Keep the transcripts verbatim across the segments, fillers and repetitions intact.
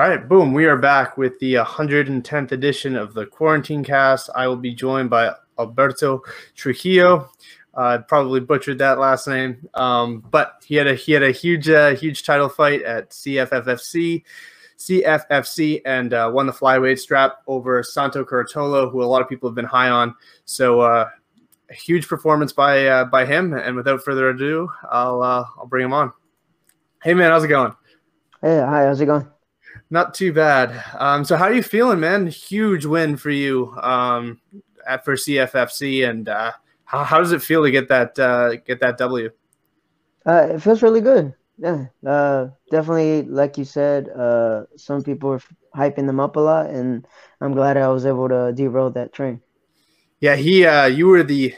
All right, boom. We are back with the one hundred tenth edition of the Quarantine Cast. I will be joined by Alberto Trujillo. I uh, probably butchered that last name, um, but he had a he had a huge uh, huge title fight at C F F C, C F F C, and uh, won the flyweight strap over Santo Curatolo, who a lot of people have been high on. So uh, a huge performance by uh, by him. And without further ado, I'll uh, I'll bring him on. Hey man, how's it going? Hey, hi, how's it going? Not too bad. Um, so how are you feeling, man? Huge win for you um, at for C F F C, and uh, how, how does it feel to get that uh, get that W? Uh, it feels really good. Yeah, uh, definitely. Like you said, uh, some people are hyping them up a lot, and I'm glad I was able to derail that train. Yeah, he. Uh, you were the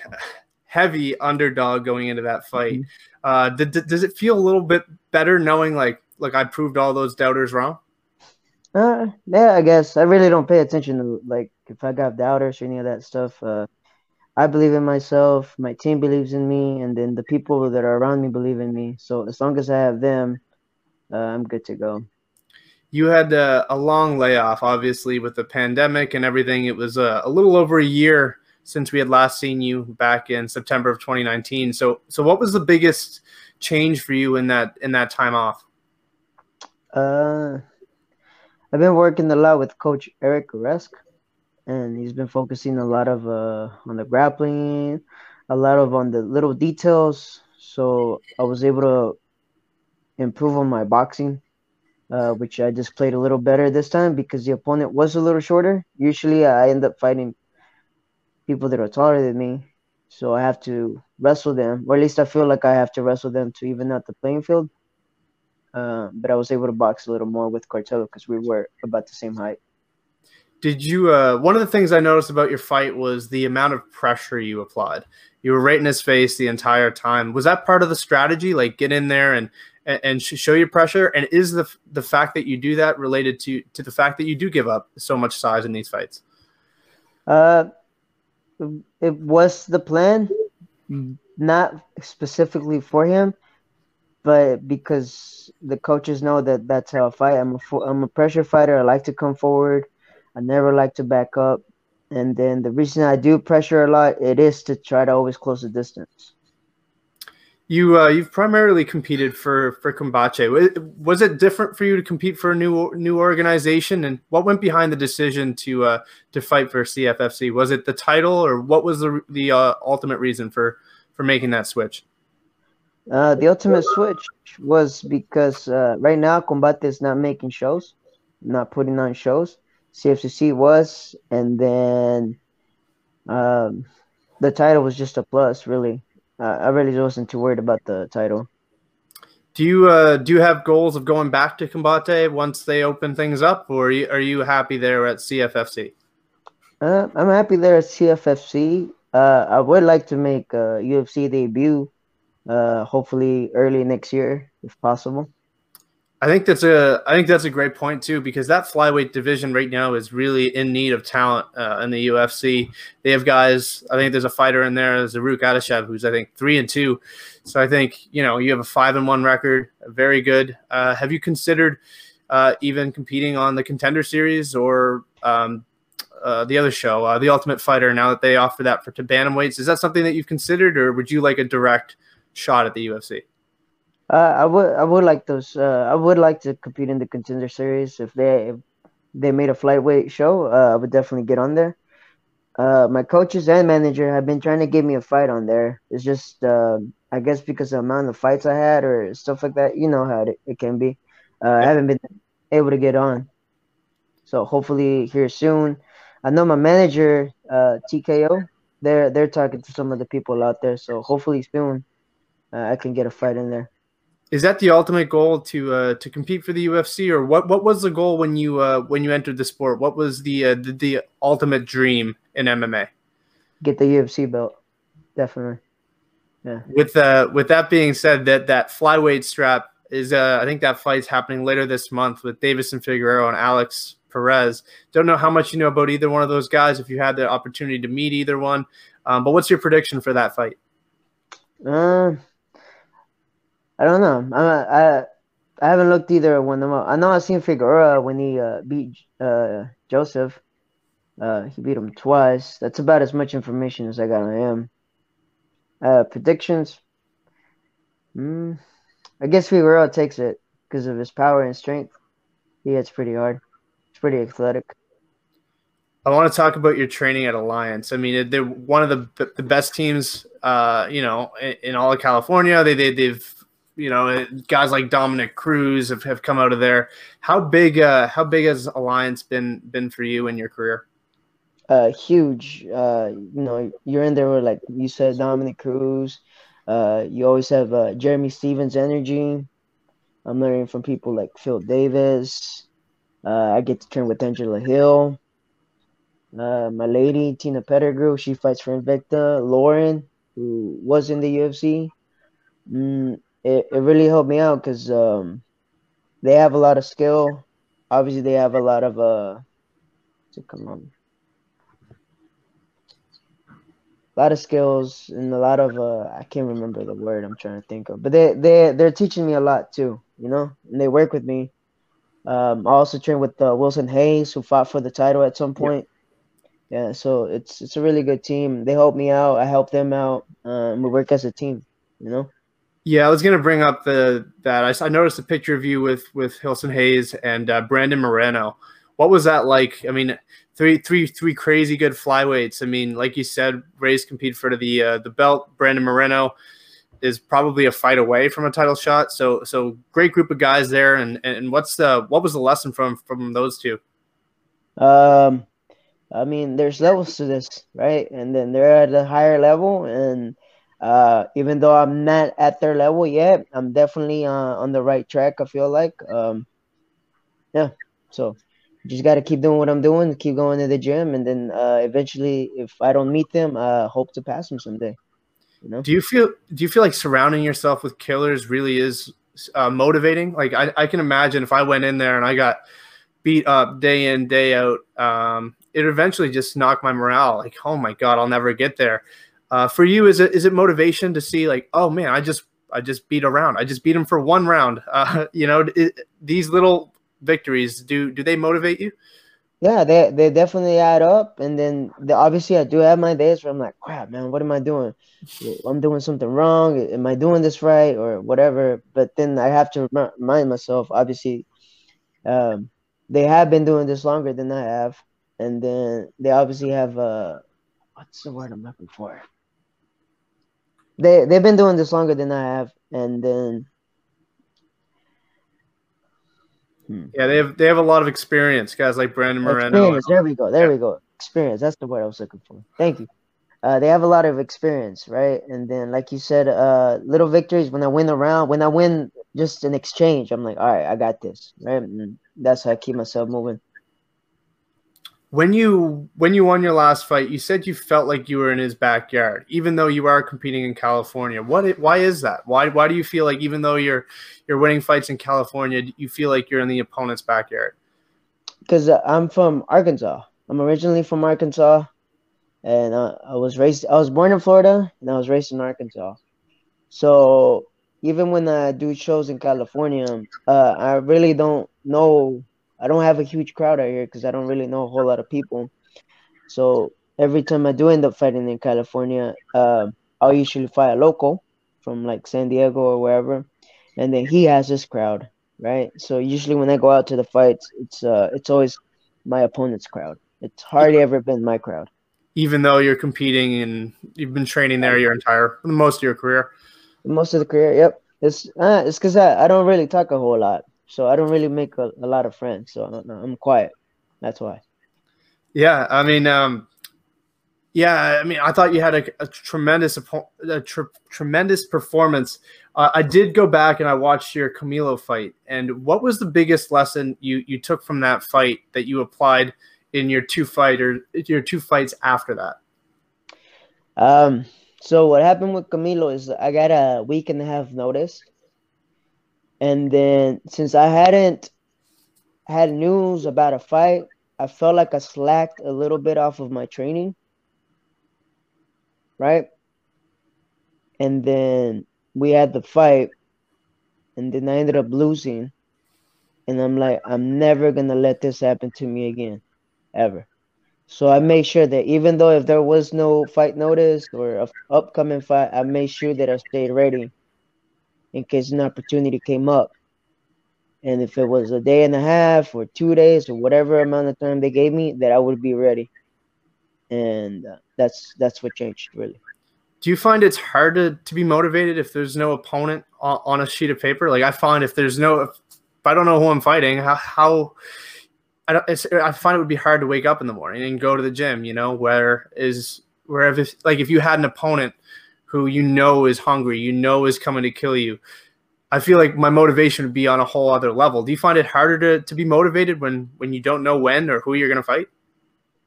heavy underdog going into that fight. Mm-hmm. uh, did, did, does it feel a little bit better knowing, like, like I proved all those doubters wrong? Uh, yeah, I guess I really don't pay attention to, like, if I got doubters or any of that stuff. Uh, I believe in myself, my team believes in me, and then the people that are around me believe in me. So as long as I have them, uh, I'm good to go. You had uh, a long layoff, obviously, with the pandemic and everything. It was uh, a little over a year since we had last seen you back in September of twenty nineteen. So, so what was the biggest change for you in that in that time off? Uh. I've been working a lot with Coach Eric Resk, and he's been focusing a lot of uh, on the grappling, a lot of on the little details. So I was able to improve on my boxing, uh, which I just played a little better this time because the opponent was a little shorter. Usually I end up fighting people that are taller than me, so I have to wrestle them, or at least I feel like I have to wrestle them to even out the playing field. Uh, but I was able to box a little more with Curatolo because we were about the same height. Did you uh, – one of the things I noticed about your fight was the amount of pressure you applied. You were right in his face the entire time. Was that part of the strategy, like get in there and and show your pressure? And is the the fact that you do that related to, to the fact that you do give up so much size in these fights? Uh, it was the plan, not specifically for him. But because the coaches know that that's how I fight, I'm a, I'm a pressure fighter. I like to come forward. I never like to back up. And then the reason I do pressure a lot, it is to try to always close the distance. You, uh, you've primarily competed for, for Kombache. Was it different for you to compete for a new new organization? And what went behind the decision to uh, to fight for C F F C? Was it the title, or what was the, the uh, ultimate reason for, for making that switch? Uh, the ultimate switch was because uh, right now Kombache is not making shows, not putting on shows. C F F C was, and then um, the title was just a plus, really. Uh, I really wasn't too worried about the title. Do you uh, do you have goals of going back to Kombache once they open things up, or are you, are you happy there at C F F C? Uh, I'm happy there at C F F C. Uh, I would like to make a U F C debut. Uh, hopefully early next year, if possible. I think that's a I think that's a great point too, because that flyweight division right now is really in need of talent uh, in the U F C. They have guys. I think there's a fighter in there, Zaruk Adeshev, who's I think three and two. So I think you know you have a five and one record, very good. Uh, have you considered uh, even competing on the Contender Series or um, Uh, the other show, uh, the Ultimate Fighter? Now that they offer that for bantamweights, is that something that you've considered, or would you like a direct shot at the U F C? Uh, I would, I would like those. Uh, I would like to compete in the Contender Series if they, if they made a flyweight show. Uh, I would definitely get on there. Uh, my coaches and manager have been trying to give me a fight on there. It's just, uh, I guess, because of the amount of fights I had or stuff like that. You know how it, it can be. Uh, yeah. I haven't been able to get on. So hopefully here soon. I know my manager, uh, T K O. They're they're talking to some of the people out there. So hopefully soon, uh, I can get a fight in there. Is that the ultimate goal, to uh, to compete for the U F C, or what? What was the goal when you uh, when you entered the sport? What was the, uh, the the ultimate dream in M M A? Get the U F C belt, definitely. Yeah. With uh, with that being said, that that flyweight strap is. Uh, I think that fight's happening later this month with Davis and Figueroa and Alex Perez. Don't know how much you know about either one of those guys, if you had the opportunity to meet either one, um, but what's your prediction for that fight? Uh, I don't know. I, I I haven't looked either at one of them. I know I seen Figueroa when he uh, beat uh, Joseph. Uh, he beat him twice. That's about as much information as I got on him. Uh, predictions. Mm, I guess Figueroa takes it because of his power and strength. He hits pretty hard. It's pretty athletic. I want to talk about your training at Alliance. I mean, they're one of the the best teams, uh, you know, in, in all of California. They, they they've, you know, guys like Dominic Cruz have, have come out of there. How big? Uh, how big has Alliance been been for you in your career? Uh, huge. Uh, you know, you're in there with, like you said, Dominic Cruz. Uh, you always have uh, Jeremy Stevens energy. I'm learning from people like Phil Davis. Uh, I get to train with Angela Hill. Uh, my lady, Tina Pettigrew, she fights for Invicta. Lauren, who was in the U F C. Mm, it, it really helped me out because um, they have a lot of skill. Obviously, they have a lot of... Uh, come on. A lot of skills and a lot of... Uh, I can't remember the word I'm trying to think of. But they, they, they're teaching me a lot, too, you know? And they work with me. Um, I also trained with uh, Wilson Hayes, who fought for the title at some point. Yep. Yeah, so it's it's a really good team. They help me out. I help them out. Uh, we work as a team, you know? Yeah, I was going to bring up the that. I, I noticed a picture of you with, with Wilson Hayes and uh, Brandon Moreno. What was that like? I mean, three three three crazy good flyweights. I mean, like you said, Reyes competed for the uh, the belt. Brandon Moreno is probably a fight away from a title shot. So so great group of guys there. And and what's the what was the lesson from from those two? Um. I mean, there's levels to this, right? And then they're at a higher level, and uh, even though I'm not at their level yet, I'm definitely uh, on the right track, I feel like. Um, yeah, so just got to keep doing what I'm doing, keep going to the gym, and then uh, eventually, if I don't meet them, I uh, hope to pass them someday. You know? Do you feel do you feel like surrounding yourself with killers really is uh, motivating? Like, I, I can imagine if I went in there and I got beat up day in, day out, um, it eventually just knocked my morale. Like, oh my God, I'll never get there. Uh, for you, is it is it motivation to see like, oh man, I just I just beat a round. I just beat him for one round. Uh, you know, it, these little victories do do they motivate you? Yeah, they they definitely add up. And then the, obviously, I do have my days where I'm like, crap, man, what am I doing? I'm doing something wrong. Am I doing this right or whatever? But then I have to remind myself. Obviously, um, they have been doing this longer than I have. And then they obviously have uh, what's the word I'm looking for? They they've been doing this longer than I have, and then hmm. yeah, they have they have a lot of experience, guys like Brandon Moreno. Experience. There we go. There yeah. we go. Experience. That's the word I was looking for. Thank you. Uh, they have a lot of experience, right? And then, like you said, uh, little victories. When I win a round, when I win just an exchange, I'm like, all right, I got this, right? And that's how I keep myself moving. When you when you won your last fight, you said you felt like you were in his backyard, even though you are competing in California. What? Why is that? Why? Why do you feel like even though you're you're winning fights in California, you feel like you're in the opponent's backyard? Because I'm from Arkansas. I'm originally from Arkansas, and I, I was raised. I was born in Florida, and I was raised in Arkansas. So even when I do shows in California, uh, I really don't know. I don't have a huge crowd out here because I don't really know a whole lot of people. So every time I do end up fighting in California, uh, I'll usually fight a local from like San Diego or wherever, and then he has his crowd, right? So usually when I go out to the fights, it's uh, it's always my opponent's crowd. It's hardly ever been my crowd. Even though you're competing and you've been training there your entire most of your career. Most of the career, yep. It's uh, it's because I, I don't really talk a whole lot. So I don't really make a, a lot of friends, so I'm, I'm quiet. That's why. Yeah, I mean, um, yeah, I mean, I thought you had a, a tremendous, a tr tremendous performance. Uh, I did go back and I watched your Camilo fight. And what was the biggest lesson you you took from that fight that you applied in your two fighter your two fights after that? Um. So what happened with Camilo is I got a week and a half notice. And then since I hadn't had news about a fight, I felt like I slacked a little bit off of my training, right? And then we had the fight, and then I ended up losing. And I'm like, I'm never going to let this happen to me again, ever. So I made sure that even though if there was no fight notice or an upcoming fight, I made sure that I stayed ready in case an opportunity came up. And if it was a day and a half or two days or whatever amount of time they gave me, that I would be ready. And uh, that's that's what changed, really. Do you find it's hard to, to be motivated if there's no opponent on, on a sheet of paper? Like I find if there's no – if I don't know who I'm fighting, how, how I, don't, it's, I find it would be hard to wake up in the morning and go to the gym, you know, where is – where if, like if you had an opponent who you know is hungry, you know is coming to kill you, I feel like my motivation would be on a whole other level. Do you find it harder to, to be motivated when, when you don't know when or who you're going to fight?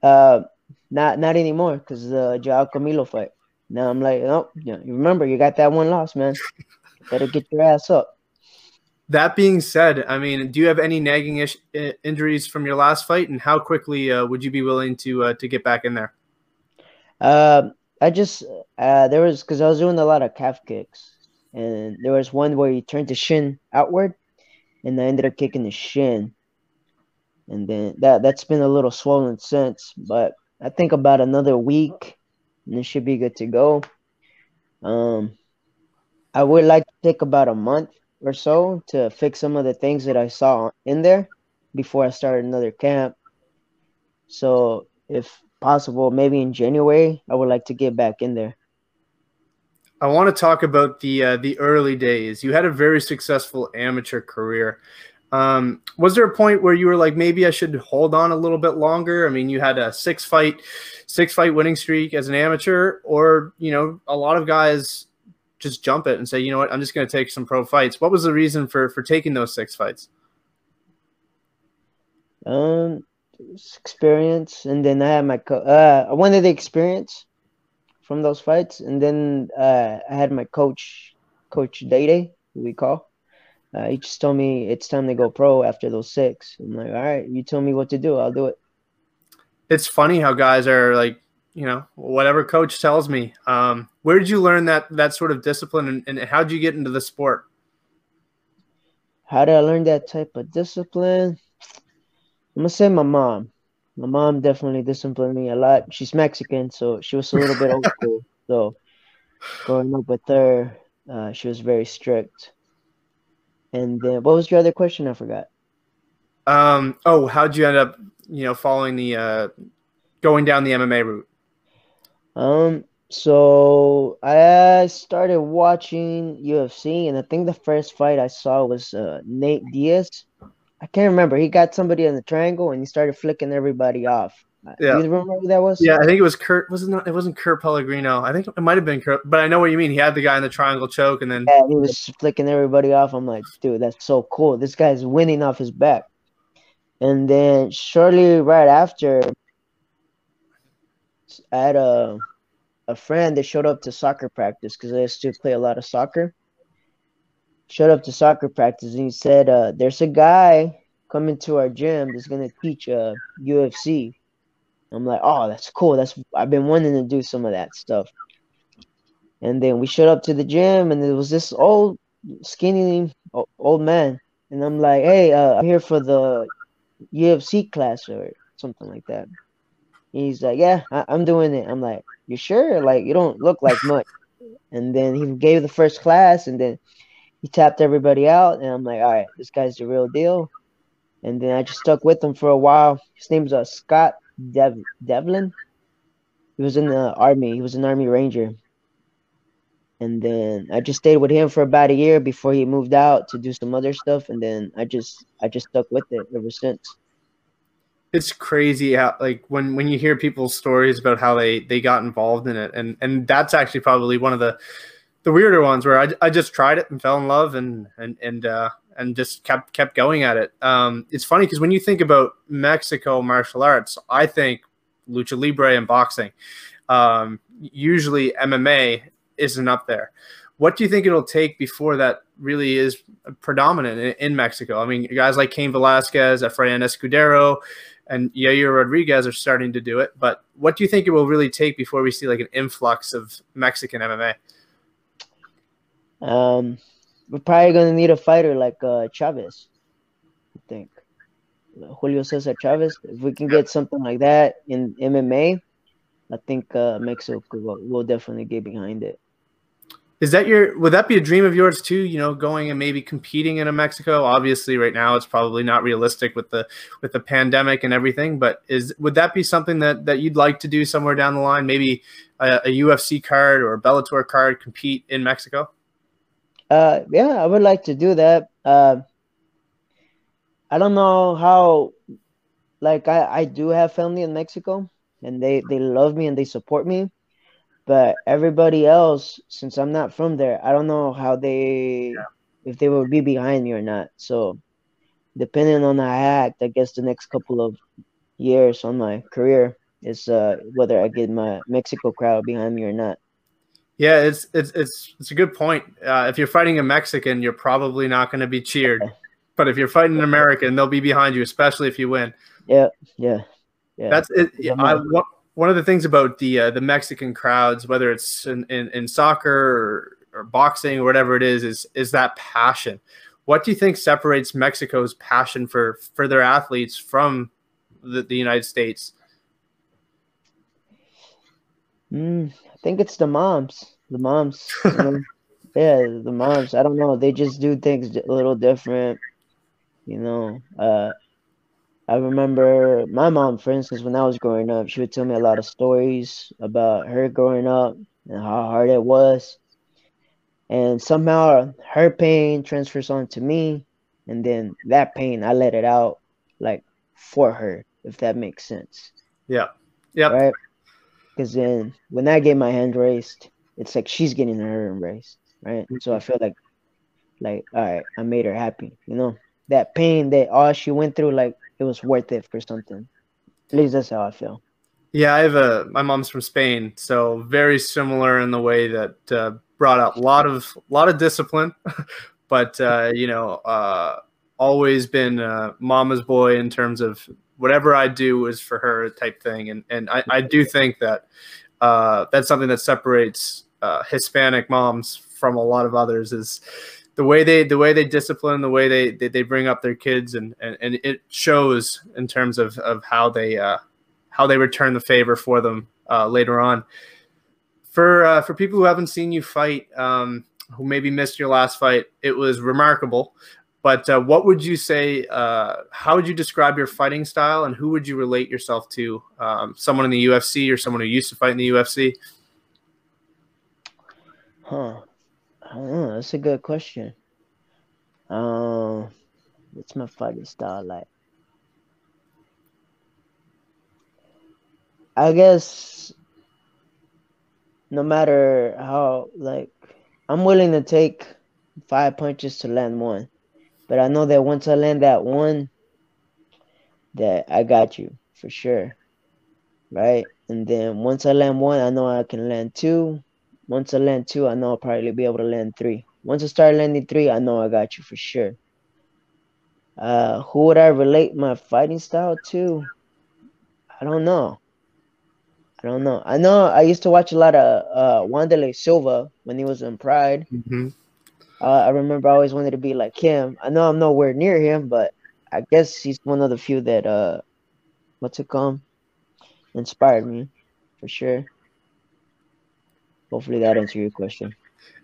Uh, not not anymore because the Joao Camilo fight. Now I'm like, oh, you remember, you got that one loss, man. Better get your ass up. That being said, I mean, do you have any nagging ish, injuries from your last fight? And how quickly uh, would you be willing to uh, to get back in there? Uh, I just uh, – there was – because I was doing a lot of calf kicks. And there was one where he turned the shin outward, and I ended up kicking the shin. And then that, that's been a little swollen since, but I think about another week, and it should be good to go. Um, I would like to take about a month or so to fix some of the things that I saw in there before I started another camp. So if possible, maybe in January, I would like to get back in there. I want to talk about the uh, the early days. You had a very successful amateur career. Um, was there a point where you were like, maybe I should hold on a little bit longer? I mean, you had a six fight, six fight winning streak as an amateur, or you know, a lot of guys just jump it and say, you know what, I'm just going to take some pro fights. What was the reason for for taking those six fights? Um, experience, and then I had my co- uh, I wanted the experience from those fights, and then uh, I had my coach, Coach Day Day, who we call. Uh, he just told me it's time to go pro after those six. I'm like, all right, you tell me what to do, I'll do it. It's funny how guys are like, you know, whatever coach tells me. Um, where did you learn that that sort of discipline, and, and how did you get into the sport? How did I learn that type of discipline? I'm gonna say my mom. My mom definitely disciplined me a lot. She's Mexican, so she was a little bit old school. So growing up with her, uh, she was very strict. And then what was your other question? I forgot. Um. Oh, how'd you end up, you know, following the, uh, going down the M M A route? Um. So I started watching U F C, and I think the first fight I saw was uh, Nate Diaz. I can't remember. He got somebody in the triangle, and he started flicking everybody off. Yeah. Do you remember who that was? Yeah, I think it was Kurt. Was it not? It wasn't Kurt Pellegrino. I think it might have been Kurt, but I know what you mean. He had the guy in the triangle choke, and then yeah, he was flicking everybody off. I'm like, dude, that's so cool. This guy's winning off his back. And then shortly right after, I had a a friend that showed up to soccer practice because I used to play a lot of soccer. Showed up to soccer practice, and he said, uh, there's a guy coming to our gym that's going to teach uh, U F C. I'm like, oh, that's cool. That's I've been wanting to do some of that stuff. And then we showed up to the gym, and there was this old, skinny old man. And I'm like, hey, uh, I'm here for the U F C class or something like that. And he's like, yeah, I- I'm doing it. I'm like, you sure? Like, you don't look like much. And then he gave the first class, and then he tapped everybody out, and I'm like, all right, this guy's the real deal. And then I just stuck with him for a while. His name's uh, Scott Dev- Devlin. He was in the Army. He was an Army Ranger. And then I just stayed with him for about a year before he moved out to do some other stuff. And then I just I just stuck with it ever since. It's crazy how, like, when, when you hear people's stories about how they, they got involved in it, and, and that's actually probably one of the – the weirder ones where I, I just tried it and fell in love and and and uh, and just kept kept going at it. Um, it's funny because when you think about Mexico martial arts, I think lucha libre and boxing. Um, usually M M A isn't up there. What do you think it'll take before that really is predominant in, in Mexico? I mean, guys like Cain Velasquez, Efraín Escudero, and Yair Rodriguez are starting to do it. But what do you think it will really take before we see like an influx of Mexican M M A? Um, we're probably going to need a fighter like uh, Chavez, I think. Julio Cesar Chavez. If we can get something like that in M M A, I think uh, Mexico will, will definitely get behind it. Is that your? Would that be a dream of yours too? You know, going and maybe competing in a Mexico. Obviously, right now it's probably not realistic with the with the pandemic and everything. But is would that be something that that you'd like to do somewhere down the line? Maybe a, a U F C card or a Bellator card, compete in Mexico. Uh, yeah, I would like to do that. Uh, I don't know how. Like, I I do have family in Mexico, and they they love me and they support me. But everybody else, since I'm not from there, I don't know how they, yeah. if they will be behind me or not. So, depending on how I act, I guess the next couple of years on my career is uh, whether I get my Mexico crowd behind me or not. Yeah, it's it's it's it's a good point. Uh, if you're fighting a Mexican, you're probably not going to be cheered. Okay. But if you're fighting an American, they'll be behind you, especially if you win. Yeah, yeah, yeah. That's it. Yeah, I want. One of the things about the uh, the Mexican crowds, whether it's in, in, in soccer or, or boxing or whatever it is, is is that passion. What do you think separates Mexico's passion for, for their athletes from the, the United States? Mm, I think it's the moms. The moms. You know? Yeah, the moms. I don't know. They just do things a little different, you know. Uh I remember my mom, for instance, when I was growing up, she would tell me a lot of stories about her growing up and how hard it was. And somehow her pain transfers on to me. And then that pain, I let it out like for her, if that makes sense. Yeah. Yeah. Right. Because then when I get my hand raised, it's like she's getting her embraced. Right. Mm-hmm. So I feel like, like, all right, I made her happy. You know, that pain that all she went through, like, it was worth it for something. At least that's how I feel. Yeah, I have a. My mom's from Spain, so very similar in the way that uh, brought up a lot of lot of discipline, but uh, you know, uh, always been uh, mama's boy in terms of whatever I do is for her type thing, and and I, I do think that uh, that's something that separates uh, Hispanic moms from a lot of others is. The way they the way they discipline, the way they they, they bring up their kids, and, and, and it shows in terms of, of how they uh, how they return the favor for them uh, later on. For uh, for people who haven't seen you fight, um, who maybe missed your last fight, it was remarkable. But uh, what would you say? Uh, how would you describe your fighting style, and who would you relate yourself to? Um, someone in the U F C or someone who used to fight in the U F C? Huh. I don't know. That's a good question. Um, what's my fighting style like? I guess no matter how, like, I'm willing to take five punches to land one, but I know that once I land that one, that I got you for sure, right? And then once I land one, I know I can land two. Once I land two, I know I'll probably be able to land three. Once I start landing three, I know I got you for sure. Uh, who would I relate my fighting style to? I don't know. I don't know. I know I used to watch a lot of uh, Wanderlei Silva when he was in Pride. Mm-hmm. uh, I remember I always wanted to be like him. I know I'm nowhere near him, but I guess he's one of the few that, uh, what's it called? Inspired me for sure. Hopefully that answers your question.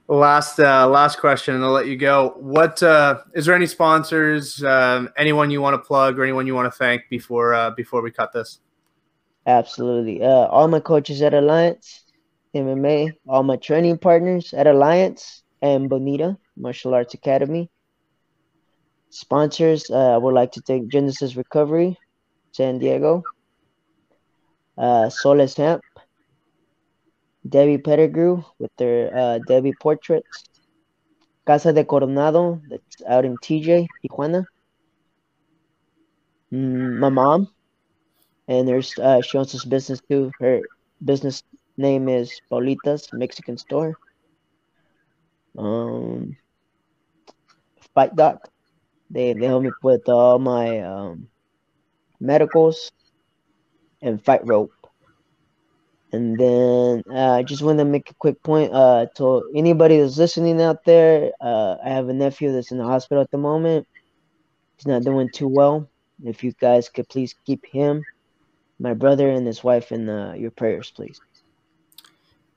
Last uh, last question, and I'll let you go. What uh, is there any sponsors, um, anyone you want to plug, or anyone you want to thank before uh, before we cut this? Absolutely. Uh, all my coaches at Alliance M M A, all my training partners at Alliance and Bonita Martial Arts Academy. Sponsors, uh, I would like to thank Genesis Recovery, San Diego, uh, Soles Hemp, Debbie Pettigrew with their uh, Debbie Portraits. Casa de Coronado, that's out in T J, Tijuana. Mm, my mom. And there's uh, she owns this business too. Her business name is Paulita's Mexican Store. Um, Fight Doc. They, they help me with all my um, medicals. And Fight Rope. And then uh, I just want to make a quick point uh, to anybody that's listening out there. Uh, I have a nephew that's in the hospital at the moment. He's not doing too well. If you guys could please keep him, my brother, and his wife in uh, your prayers, please.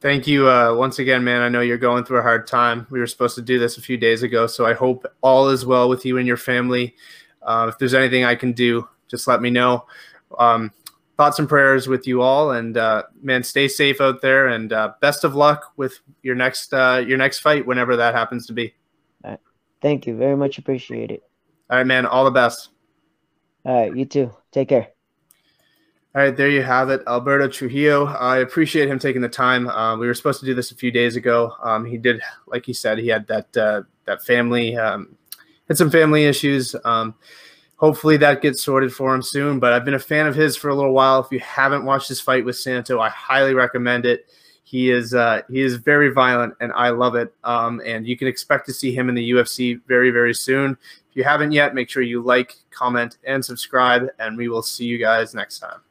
Thank you uh, once again, man. I know you're going through a hard time. We were supposed to do this a few days ago, so I hope all is well with you and your family. Uh, if there's anything I can do, just let me know. Um, thoughts and prayers with you all, and uh, man, stay safe out there, and uh, best of luck with your next uh, your next fight, whenever that happens to be. All right. Thank you very much. Appreciate it. All right, man. All the best. All right, you too. Take care. All right, there you have it, Alberto Trujillo. I appreciate him taking the time. Uh, we were supposed to do this a few days ago. Um, he did, like he said, he had that uh, that family, um, had some family issues. Um, hopefully that gets sorted for him soon. But I've been a fan of his for a little while. If you haven't watched his fight with Santo, I highly recommend it. He is uh, he is very violent, and I love it. Um, and you can expect to see him in the U F C very, very soon. If you haven't yet, make sure you like, comment, and subscribe. And we will see you guys next time.